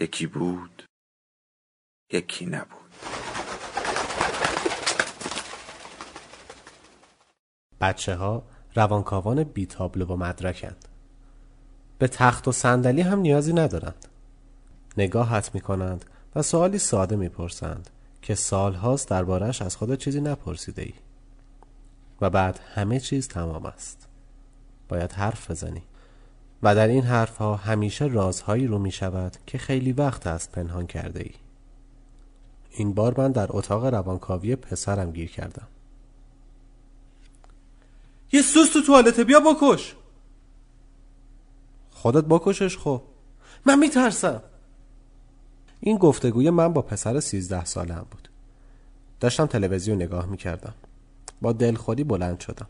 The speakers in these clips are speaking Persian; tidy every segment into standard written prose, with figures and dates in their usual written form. یکی بود، یکی نبود. بچه ها روانکاوان بی تابلو و مدرکند. به تخت و صندلی هم نیازی ندارند. نگاهت می کنند و سوالی ساده می پرسند که سالهاست درباره‌اش از خود چیزی نپرسیده ای و بعد همه چیز تمام است. باید حرف بزنی و در این حرفها همیشه رازهایی رو می شود که خیلی وقت است پنهان کرده ای. این بار من در اتاق روانکاوی پسرم گیر کردم. یه سوس تو توالته، بیا بکش. خودت بکشش. خب من می ترسم. این گفتگوی من با پسر 13 ساله‌ام بود. داشتم تلویزیون نگاه می کردم. با دلخوری بلند شدم.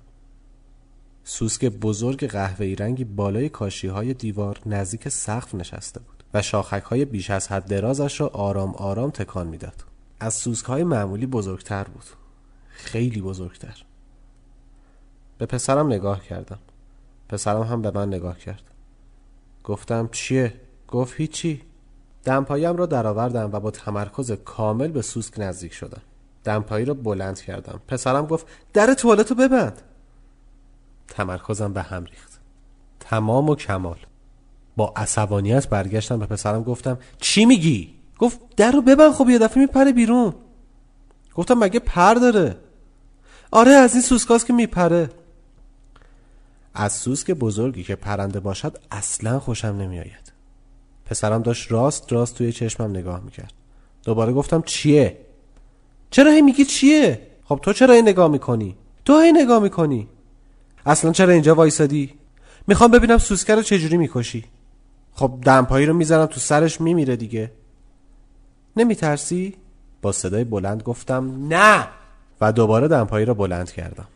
سوسک بزرگ قهوه‌ای رنگی بالای کاشی‌های دیوار نزدیک سقف نشسته بود و شاخک‌های بیش از حد درازش را آرام آرام تکان می‌داد. از سوسک‌های معمولی بزرگتر بود. خیلی بزرگتر. به پسرم نگاه کردم. پسرم هم به من نگاه کرد. گفتم چیه؟ گفت هیچی. دمپاییم را درآوردم و با تمرکز کامل به سوسک نزدیک شدم. دمپایی را بلند کردم. پسرم گفت در توالت رو ببند. تمرکزم به هم ریخت. تمام و کمال. با عصبانیت برگشتم به پسرم گفتم چی میگی؟ گفت در رو ببند. خب یه دفعه میپره بیرون. گفتم مگه پر داره؟ آره از این سوسکاست که میپره. از سوسک بزرگی که پرنده باشد اصلا خوشم نمیآید. پسرم داشت راست راست توی چشمم نگاه میکرد. دوباره گفتم چیه؟ چرا هی میگی چیه؟ خب تو چرا این نگاه میکنی؟ تو هی نگاه میکنی؟ اصلا چرا اینجا وایسادی؟ میخوام ببینم سوسکه رو چجوری میکشی. خب دمپایی رو میزنم تو سرش میمیره دیگه. نمیترسی؟ با صدای بلند گفتم نه و دوباره دمپایی رو بلند کردم.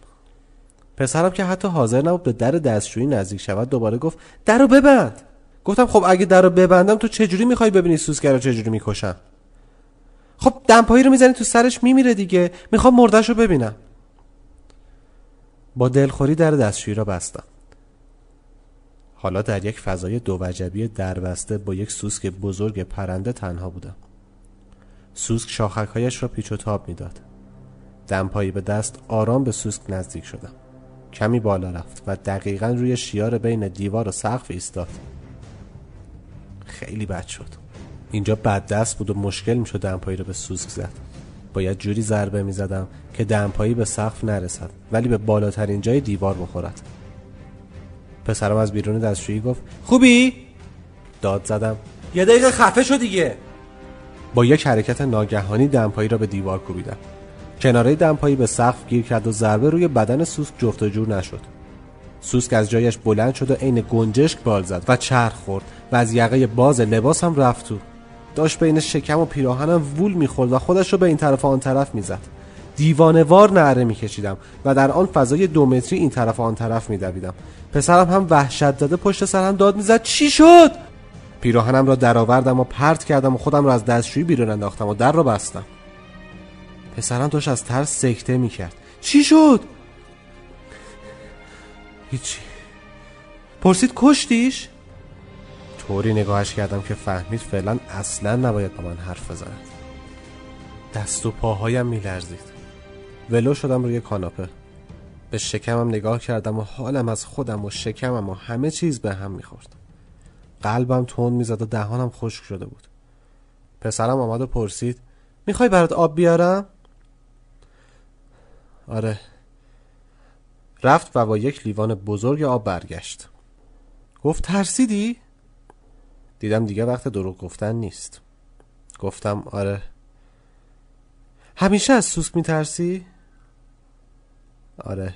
پسرم که حتی حاضر نبود به در دستشویی نزدیک شود دوباره گفت در رو ببند. گفتم خب اگه در رو ببندم تو چجوری میخوای ببینی سوسکه رو چجوری میکشم؟ خب دمپایی رو میزنی تو سرش میمیره دیگه. میخوام مرده‌شو ببینم. با دلخوری در دستشویی را بستم. حالا در یک فضای دو وجبی دربسته با یک سوسک بزرگ پرنده تنها بودم. سوسک شاخک‌هایش را پیچ و تاب می‌داد. دمپایی به دست آرام به سوسک نزدیک شدم. کمی بالا رفت و دقیقاً روی شیار بین دیوار و سقف ایستاد. خیلی بد شد. اینجا بد دست بود و مشکل می‌شد دمپایی را به سوسک زد. باید جوری ضربه می زدم که دمپایی به سقف نرسد ولی به بالاترین جای دیوار بخورد. پسرم از بیرون دستشویی گفت خوبی؟ داد زدم یه دقیقه خفه شو دیگه. با یک حرکت ناگهانی دمپایی را به دیوار کوبیدم. کناره دمپایی به سقف گیر کرد و ضربه روی بدن سوسک جفت و جور نشد. سوسک از جایش بلند شد و عین گنجشک بال زد و چرخ خورد و از یقه باز لباسم رفت تو. داشت بین شکم و پیراهنم وول میخورد و خودش رو به این طرف و آن طرف میزد. دیوانه‌وار نعره میکشیدم و در آن فضای 2 متری این طرف و آن طرف میدویدم. پسرم هم وحشت زده پشت سرم داد میزد چی شد؟ پیراهنم را درآوردم و پرت کردم و خودم را از دستشویی بیرون انداختم و در را بستم. پسرم داشت از ترس سکته میکرد. چی شد؟ هیچی. پرسید کشتیش؟ طوری نگاهش کردم که فهمید فعلا اصلا نباید با من حرف بزند. دست و پاهایم میلرزید. ولو شدم روی کاناپه. به شکمم نگاه کردم و حالم از خودم و شکمم و همه چیز به هم میخورد. قلبم تند میزد و دهانم خشک شده بود. پسرم آمد و پرسید میخوای برات آب بیارم؟ آره. رفت و با یک لیوان بزرگ آب برگشت. گفت ترسیدی؟ دیدم دیگه وقت دروغ گفتن نیست. گفتم آره. همیشه از سوسک میترسی؟ آره.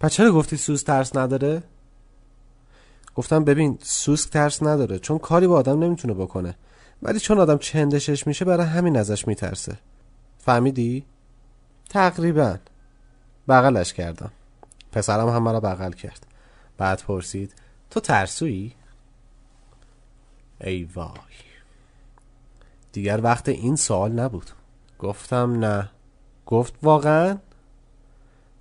پس چرا گفتی سوسک ترس نداره؟ گفتم ببین سوسک ترس نداره چون کاری با آدم نمیتونه بکنه، ولی چون آدم چندشش میشه برای همین ازش میترسه. فهمیدی؟ تقریبا. بغلش کردم. پسرم هم مرا بغل کرد. بعد پرسید تو ترسویی؟ ای وای، دیگر وقت این سوال نبود. گفتم نه. گفت واقعا؟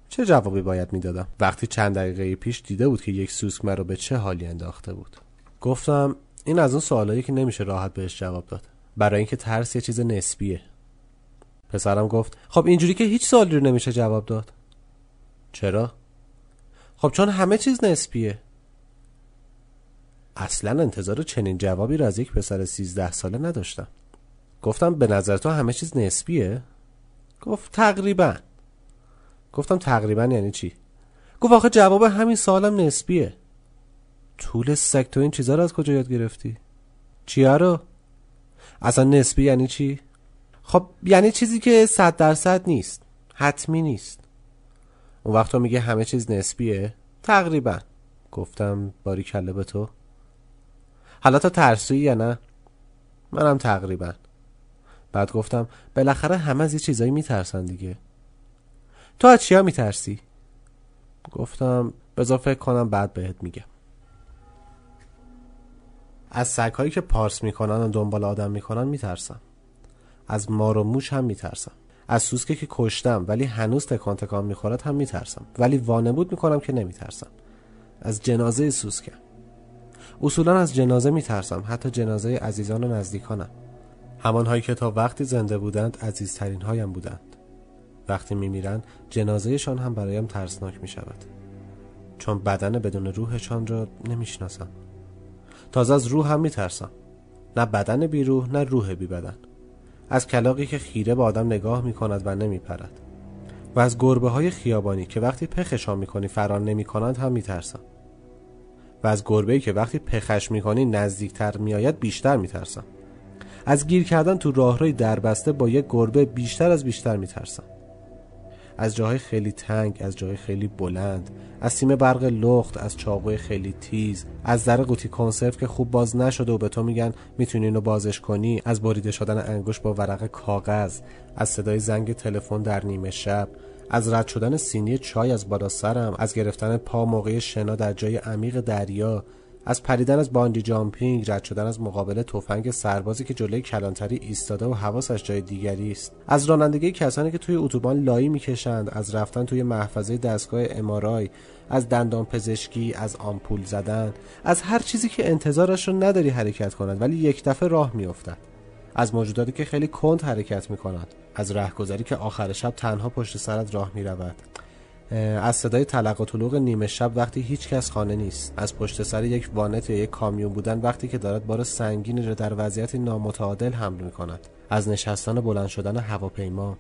چه جوابی باید میدادم وقتی چند دقیقه پیش دیده بود که یک سوسک مرا به چه حالی انداخته بود؟ گفتم این از اون سوالایی که نمیشه راحت بهش جواب داد، برای اینکه ترس یه چیز نسبیه. پسرم گفت خب اینجوری که هیچ سوالی رو نمیشه جواب داد. چرا؟ خب چون همه چیز نسبیه. اصلا انتظار چنین جوابی را از یک پسر 13 ساله نداشتم. گفتم به نظر تو همه چیز نسبیه؟ گفت تقریبا. گفتم تقریبا یعنی چی؟ گفت آخه جواب همین سوالم نسبیه. طول سگ، تو این چیزا رو از کجا یاد گرفتی؟ چیا رو؟ اصلا نسبی یعنی چی؟ خب یعنی چیزی که 100% نیست، حتمی نیست. اون وقت تو میگه همه چیز نسبیه؟ تقریبا. گفتم باریکلا به تو. حالا تا ترسویی یا نه؟ منم تقریبا. بعد گفتم بالاخره همه از یه چیزایی میترسن دیگه. تو از چیا میترسی؟ گفتم بذار فکر کنم بعد بهت میگم. از سگ‌هایی که پارس میکنن و دنبال آدم میکنن میترسم. از مار و موش هم میترسم. از سوسکی که کشتم ولی هنوز تکان تکان میخورد هم میترسم، ولی وانمود میکنم که نمیترسم. از جنازه سوسکم. اصولا از جنازه میترسم، حتی جنازه عزیزان و نزدیکانم، همانهایی که تا وقتی زنده بودند عزیزترین هایم بودند. وقتی میمیرن جنازهشان هم برایم ترسناک میشود، چون بدن بدون روحشان را نمیشناسم. تازه از روح هم میترسم، نه بدن بی روح نه روح بی بدن. از کلاغی که خیره به آدم نگاه میکند و نمیپرد، و از گربه های خیابانی که وقتی پخشان میکنی فرار نمیکنند هم میترسم، و از گربه‌ای که وقتی پخش میکنی نزدیکتر میآید بیشتر میترسم. از گیر کردن تو راهروی دربسته با یک گربه بیشتر از بیشتر میترسم. از جاهای خیلی تنگ، از جاهای خیلی بلند، از سیم برق لخت، از چاقوی خیلی تیز، از در قوطی کنسرو که خوب باز نشده و به تو میگن میتونی اینو بازش کنی، از بریده شدن انگشت با ورق کاغذ، از صدای زنگ تلفن در نیمه شب، از رد شدن سینی چای از بالا سرم، از گرفتن پا موقع شنا در جای عمیق دریا، از پریدن از باندی جامپینگ، رد شدن از مقابل تفنگ سربازی که جلوی کلانتری ایستاده و حواسش جای دیگری است، از رانندگی کسانی که توی اتوبان لایی میکشند، از رفتن توی محفظه دستگاه MRI، از دندان پزشکی، از آمپول زدن، از هر چیزی که انتظارش رو نداری حرکت کند ولی یک دفعه راه میافتد، از موجوداتی که خیلی کند حرکت میکنند، از رهگذری که آخر شب تنها پشت سرت راه میرود، از صدای تلق و طلوق نیمه شب وقتی هیچ کس خانه نیست، از پشت سر یک وانت یا یک کامیون بودن وقتی که دارد بار سنگینی را در وضعیت نامتعادل حمل می‌کند، از نشستن و بلند شدن هواپیما،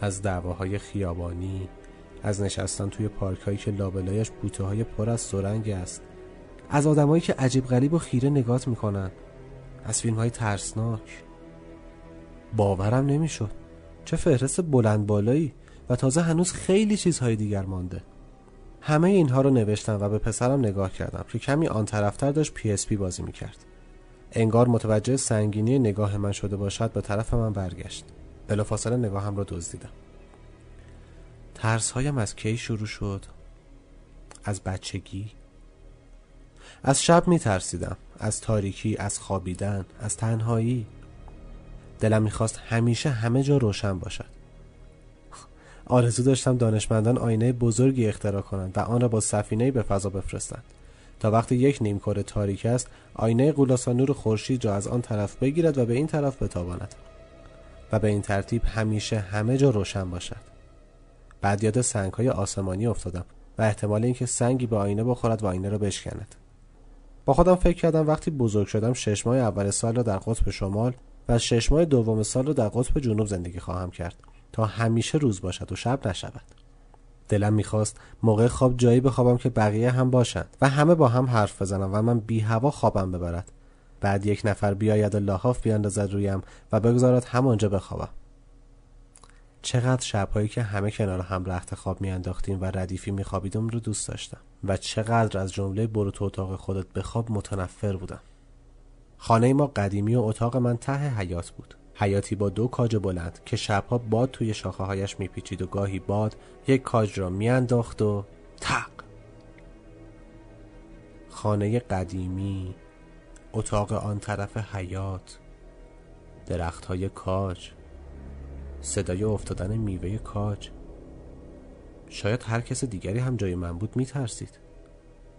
از دعواهای خیابانی، از نشستن توی پارک‌هایی که لابلایش بوته‌های پر از سرنگ است، از آدمایی که عجیب غریب و خیره نگات می‌کنند، از فیلم‌های ترسناک. باورم نمی‌شد. چه فهرست بلند بالایی، و تازه هنوز خیلی چیزهای دیگر مانده. همه اینها رو نوشتم و به پسرم نگاه کردم که کمی آن طرفتر داشت PSP بازی میکرد. انگار متوجه سنگینی نگاه من شده باشد به طرف من برگشت. بلافاصله نگاهم را دزدیدم. ترسهایم از کی شروع شد؟ از بچگی. از شب میترسیدم، از تاریکی، از خوابیدن، از تنهایی. دلم میخواست همیشه همه جا روشن باشد. آرزو داشتم دانشمندان آینه بزرگی اختراع کنند و آن را با سفینه‌ای به فضا بفرستند. تا وقتی یک نیمکره تاریک است، آینه غولاسا نور خورشید را از آن طرف بگیرد و به این طرف بتاباند و به این ترتیب همیشه همه جا روشن باشد. بعد یاد سنگ‌های آسمانی افتادم و احتمال اینکه سنگی به آینه بخورد و آینه را بشکند. با خودم فکر کردم وقتی بزرگ شدم 6 ماه اول سال را در قطب شمال و 6 ماه دوم سال را در قطب جنوب زندگی خواهم کرد تا همیشه روز باشد و شب نشود. دلم میخواست موقع خواب جایی بخوابم که بقیه هم باشند و همه با هم حرف بزنم و من بی هوا خوابم ببرد. بعد یک نفر بیاید و لحاف بیاندازد رویم و بگذارد همانجا بخوابم. چقدر شبهایی که همه کنار هم رخت خواب میانداختیم و ردیفی میخوابیدم رو دوست داشتم. و چقدر از جمله برو تو اتاق خودت بخواب متنفر بودم. خانه ما قدیمی و اتاق من ته حیاط بود. حیاطی با دو کاج بلند که شبها باد توی شاخه هایش میپیچید و گاهی باد یک کاج را میانداخت و تق. خانه قدیمی، اتاق آن طرف حیاط، درخت های کاج، صدای افتادن میوه کاج. شاید هر کس دیگری هم جای من بود میترسید.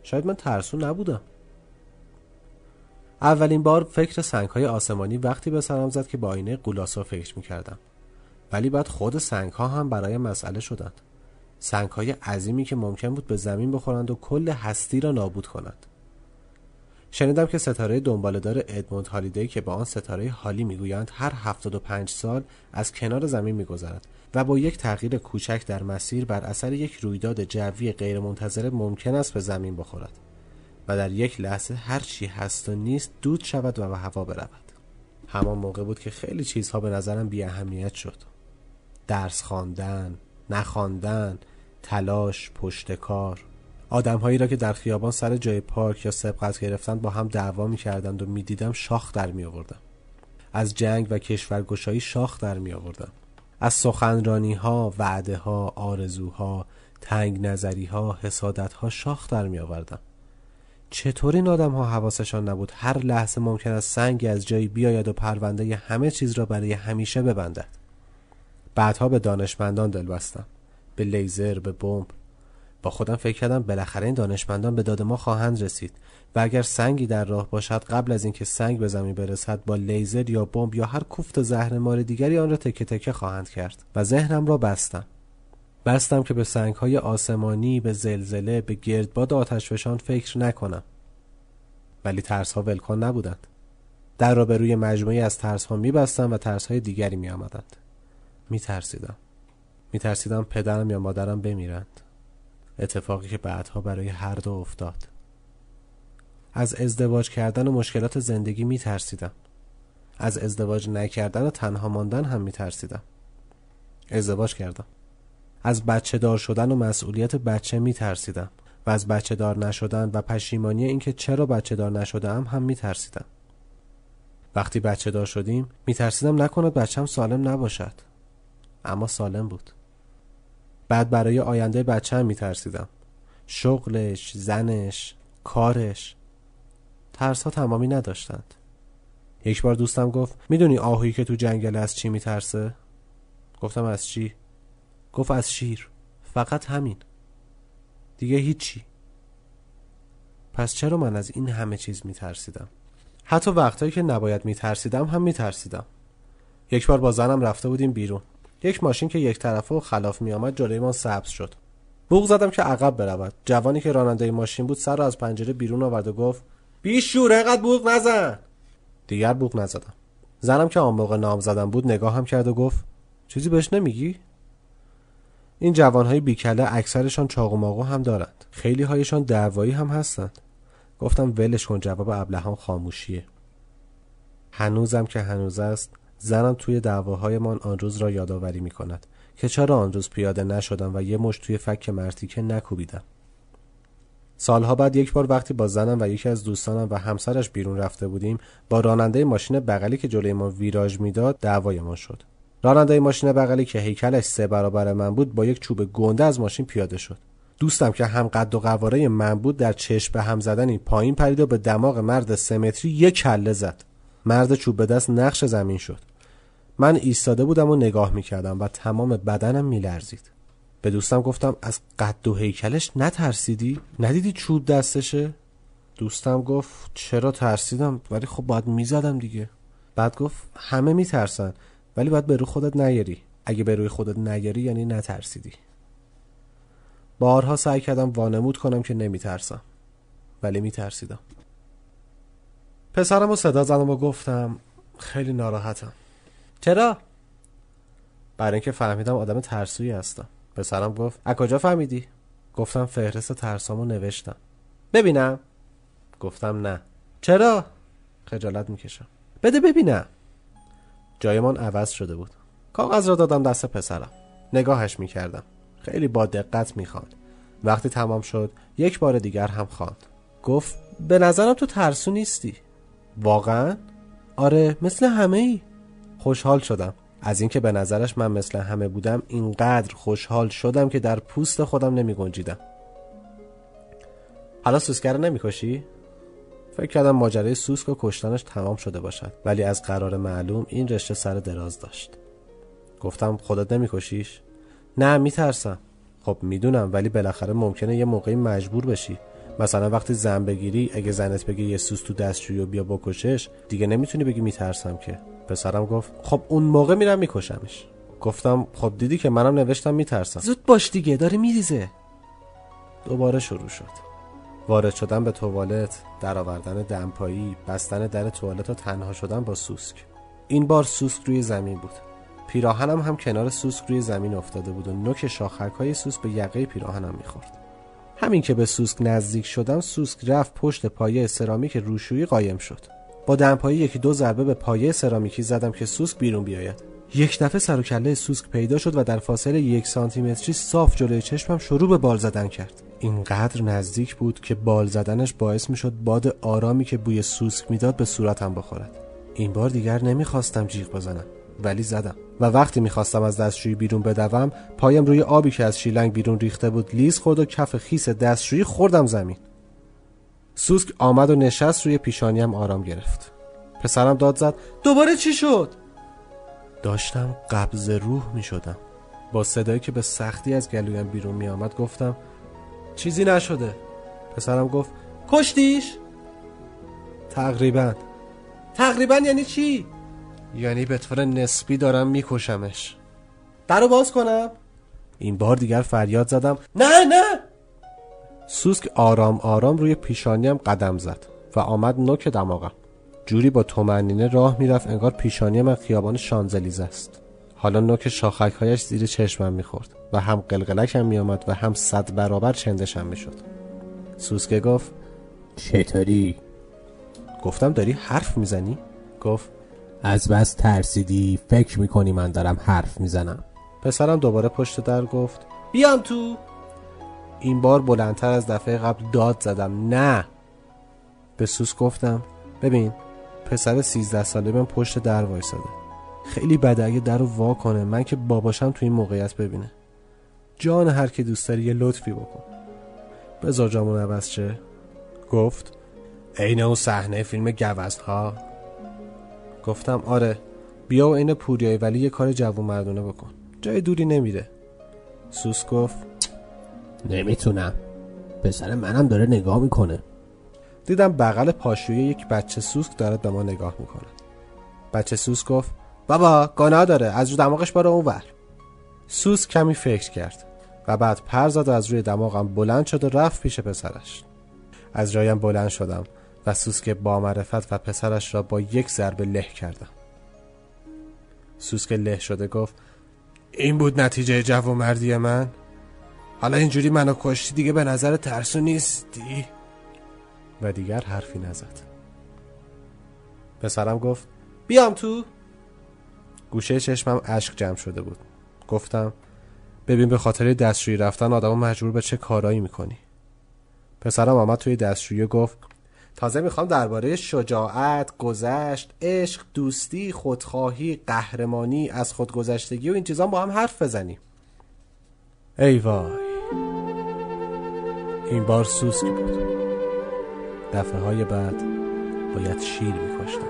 شاید من ترسو نبودم. اولین بار فکر سنگ‌های آسمانی وقتی به سرم زد که با آینه قولاسا فکر می‌کردم. ولی بعد خود سنگ‌ها هم برای مسئله شدند. سنگ‌های عظیمی که ممکن بود به زمین بخورند و کل هستی را نابود کنند. شنیدم که ستاره دنباله‌دار ادموند هالیدی که با آن ستاره هالی می‌گویند هر 75 سال از کنار زمین می‌گذرد و با یک تغییر کوچک در مسیر بر اثر یک رویداد جوی غیرمنتظره ممکن است به زمین بخورد و در یک لحظه هر چی هست و نیست دود شود و به هوا برود. همان موقع بود که خیلی چیزها به نظرم بی اهمیت شد. درس خواندن، نخواندن، تلاش، پشتکار. آدم‌هایی را که در خیابان سر جای پارک یا سبقت گرفتند با هم دعوا می‌کردند و می‌دیدم شاخ در می‌آوردم. از جنگ و کشورگشایی شاخ در می‌آوردم. از سخنرانی‌ها، وعده‌ها، آرزوها، تنگ نظری‌ها، حسادت‌ها شاخ در می‌آوردم. چطور این آدم‌ها حواسشان نبود هر لحظه ممکن است سنگی از جایی بیاید و پرونده ی همه چیز را برای همیشه ببندد. بعدها به دانشمندان دل بستم، به لیزر، به بمب. با خودم فکر کردم بالاخره این دانشمندان به داد ما خواهند رسید و اگر سنگی در راه باشد قبل از اینکه سنگ به زمین برسد با لیزر یا بمب یا هر کوفت زهرمار دیگری آن را تکه تکه خواهند کرد. و ذهنم را بستم که به سنگ‌های آسمانی، به زلزله، به گردباد آتشفشان فکر نکنم. ولی ترس‌ها ولکن نبودند. در را به روی مجموعی از ترس‌ها می‌بستم و ترس‌های دیگری می‌آمدند. می‌ترسیدم پدرم یا مادرم بمیرند. اتفاقی که بعدها برای هر دو افتاد. از ازدواج کردن و مشکلات زندگی می‌ترسیدم. از ازدواج نکردن و تنها ماندن هم می‌ترسیدم. ازدواج کردم. از بچه دار شدن و مسئولیت بچه میترسیدم و از بچه دار نشدن و پشیمانی اینکه چرا بچه دار نشدم هم میترسیدم. وقتی بچه دار شدیم میترسیدم نکند بچه‌م سالم نباشد. اما سالم بود. بعد برای آینده بچه‌م میترسیدم. شغلش، زنش، کارش. ترس‌ها تمامی نداشتند. یک بار دوستم گفت میدونی آهویی که تو جنگل از چی میترسه؟ گفتم از چی؟ گفت از شیر. فقط همین. دیگه هیچی. پس چرا من از این همه چیز میترسیدم؟ حتی وقتایی که نباید میترسیدم هم میترسیدم. یک بار با زنم رفته بودیم بیرون. یک ماشین که یک طرفه و خلاف میآمد جلوی ما سبز شد. بوق زدم که عقب برود. جوانی که راننده ماشین بود سر را از پنجره بیرون آورد و گفت بی شعور اینقدر بوق نزن. دیگر بوق نزدم. زنم که آن موقع نام زدم بود نگاهم کرد و گفت چیزی بهش نمیگی؟ این جوانهای بیکله اکثرشان چاق و ماقو هم دارند. خیلی هایشان دعوایی هم هستند. گفتم ولش کن، جواب ابلهان خاموشیه. هنوزم که هنوز است زنم توی دعواهایمان آن روز را یادآوری می‌کند که چرا آن روز پیاده نشدم و یه مشت توی فک مرتیکه نکوبیدم. سالها بعد یک بار وقتی با زنم و یکی از دوستانم و همسرش بیرون رفته بودیم با راننده ماشین بغلی که جلوی ما ویراژ می‌داد دعوایمان شد. راننده ماشین بغلی که هیکلش 3 برابر من بود با یک چوب گنده از ماشین پیاده شد. دوستم که هم قد و قواره من بود در چشم به هم زدن این پایین پرید و به دماغ مرد 3 متری یک کله زد. مرد چوب به دست نقش زمین شد. من ایستاده بودم و نگاه میکردم و تمام بدنم میلرزید. به دوستم گفتم از قد و هیکلش نترسیدی؟ ندیدی چوب دستشه؟ دوستم گفت چرا ترسیدم، ولی خب باید میزدم دیگه. بعد گفت همه میترسن ولی باید به روی خودت نیاری. اگه به روی خودت نیاری یعنی نترسیدی. بارها سعی کردم وانمود کنم که نمیترسم ولی میترسیدم. پسرم رو صدا زدم و گفتم خیلی ناراحتم. چرا؟ برای اینکه فهمیدم آدم ترسویی هستم. پسرم گفت از کجا فهمیدی؟ گفتم فهرست ترسامو نوشتم. ببینم؟ گفتم نه. چرا؟ خجالت میکشم. بده ببینم. جایمان عوض شده بود. کاغذ را دادم دست پسرم. نگاهش میکردم. خیلی با دقت میخواند. وقتی تمام شد یک بار دیگر هم خواند. گفت به نظرم تو ترسو نیستی. واقعا؟ آره مثل همه ای. خوشحال شدم از اینکه به نظرش من مثل همه بودم. اینقدر خوشحال شدم که در پوست خودم نمی گنجیدم. حالا سوسکر نمی کشی؟ فکر کردم ماجرای سوسک و کشتنش تمام شده باشد، ولی از قرار معلوم این رشته سر دراز داشت. گفتم خودت نمی کشیش؟ نه می ترسم. خب میدونم، ولی بالاخره ممکنه یه موقعی مجبور بشی. مثلا وقتی زن بگیری، اگه زنت بگه یه سوس تو دستشویی و بیا بکشش، دیگه نمیتونی بگی میترسم که. پسرم گفت خب اون موقع میرم میکشمش. گفتم خب دیدی که منم نوشتم میترسم. زود باش دیگه داره میریزه. دوباره شروع شد. وارد شدن به توالت، درآوردن دمپایی، بستن در توالت و تنها شدن با سوسک. این بار سوسک روی زمین بود. پیراهنم هم کنار سوسک روی زمین افتاده بود و نوک شاخک‌های سوسک به یقه پیراهنم می‌خورد. همین که به سوسک نزدیک شدم، سوسک رفت پشت پایه سرامیک روشویی قایم شد. با دمپایی یکی دو ضربه به پایه سرامیکی زدم که سوسک بیرون بیاید. یک دفعه سر و کله سوسک پیدا شد و در فاصله یک سانتی‌متری صاف جلوی چشمم شروع به بال زدن کرد. اینقدر نزدیک بود که بال زدنش باعث می‌شد باد آرامی که بوی سوسک میداد به صورتم بخورد. این بار دیگر نمی‌خواستم جیغ بزنم، ولی زدم. و وقتی میخواستم از دستشویی بیرون بدوم، پایم روی آبی که از شیلنگ بیرون ریخته بود لیز خورد و کف خیس دستشویی خوردم زمین. سوسک آمد و نشست روی پیشانیم آرام گرفت. پسرم داد زد دوباره چی شد؟ داشتم قبض روح میشدم. با صدایی که به سختی از گلویم بیرون میآمد گفتم چیزی نشده. پسرم گفت کشتیش؟ تقریبا یعنی چی؟ یعنی به طور نسبی دارم میکشمش. درو باز کنم؟ این بار دیگر فریاد زدم نه. سوسک آرام آرام روی پیشانیم قدم زد و آمد نوک دماغم. جوری با طمأنینه راه میرفت انگار پیشانی من خیابان شانزلیزه است. حالا نوک شاخک‌هایش زیر چشمم میخورد و هم قلقلکم میآمد و هم 100 برابر چندشم میشد. سوسک گفت چطوری؟ گفتم داری حرف میزنی؟ گفت از بس ترسیدی، فکر میکنی من دارم حرف میزنم. پسرم دوباره پشت در گفت بیام تو. این بار بلندتر از دفعه قبل داد زدم نه. به سوس گفتم ببین، پسر 13 ساله من پشت در وایساده. خیلی بده اگه در رو وا کنه، من که باباشم تو این موقعیت ببینه. جان هر کی دوست داری یه لطفی بکن. بذار جامون عوض شه. گفت عین اون صحنه فیلم گوزن‌ها. گفتم آره، بیا و عین پوریای، ولی یه کار جوانمردانه بکن، جای دوری نمیره. سوس گفت نمیتونم، پسر منم داره نگاه میکنه. دیدم بغل پاشویه یک بچه سوسک دارد به ما نگاه میکنه. بچه سوسک گفت بابا گناه داره، از رو دماغش باره اونور. سوس کمی فکر کرد و بعد پر زد و از روی دماغم بلند شد و رفت پیش پسرش. از جایم بلند شدم و سوسک با معرفت و پسرش را با یک ضربه له کردم. سوسک له شده گفت این بود نتیجه جوانمردی من؟ حالا اینجوری منو کشتی، دیگه به نظر ترسو نیستی؟ و دیگر حرفی نزد. پسرم گفت بیام تو. گوشه چشمم اشک جمع شده بود. گفتم ببین، به خاطر دستشویی رفتن آدمو مجبور به چه کارایی میکنی. پسرم آمد توی دستشویی گفت تازه میخوام درباره شجاعت، گذشت، عشق، دوستی، خودخواهی، قهرمانی، از خودگذشتگی و این چیزا با هم حرف بزنیم. ای وای، این بار سوسک بود. دفعه های بعد باید شیر میکشتم.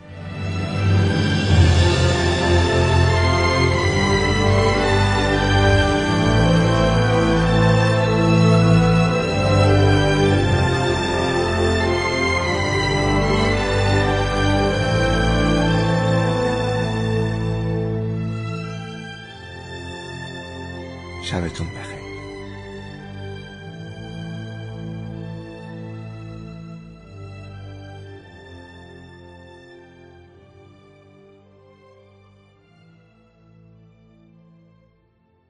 شبتون بخیر.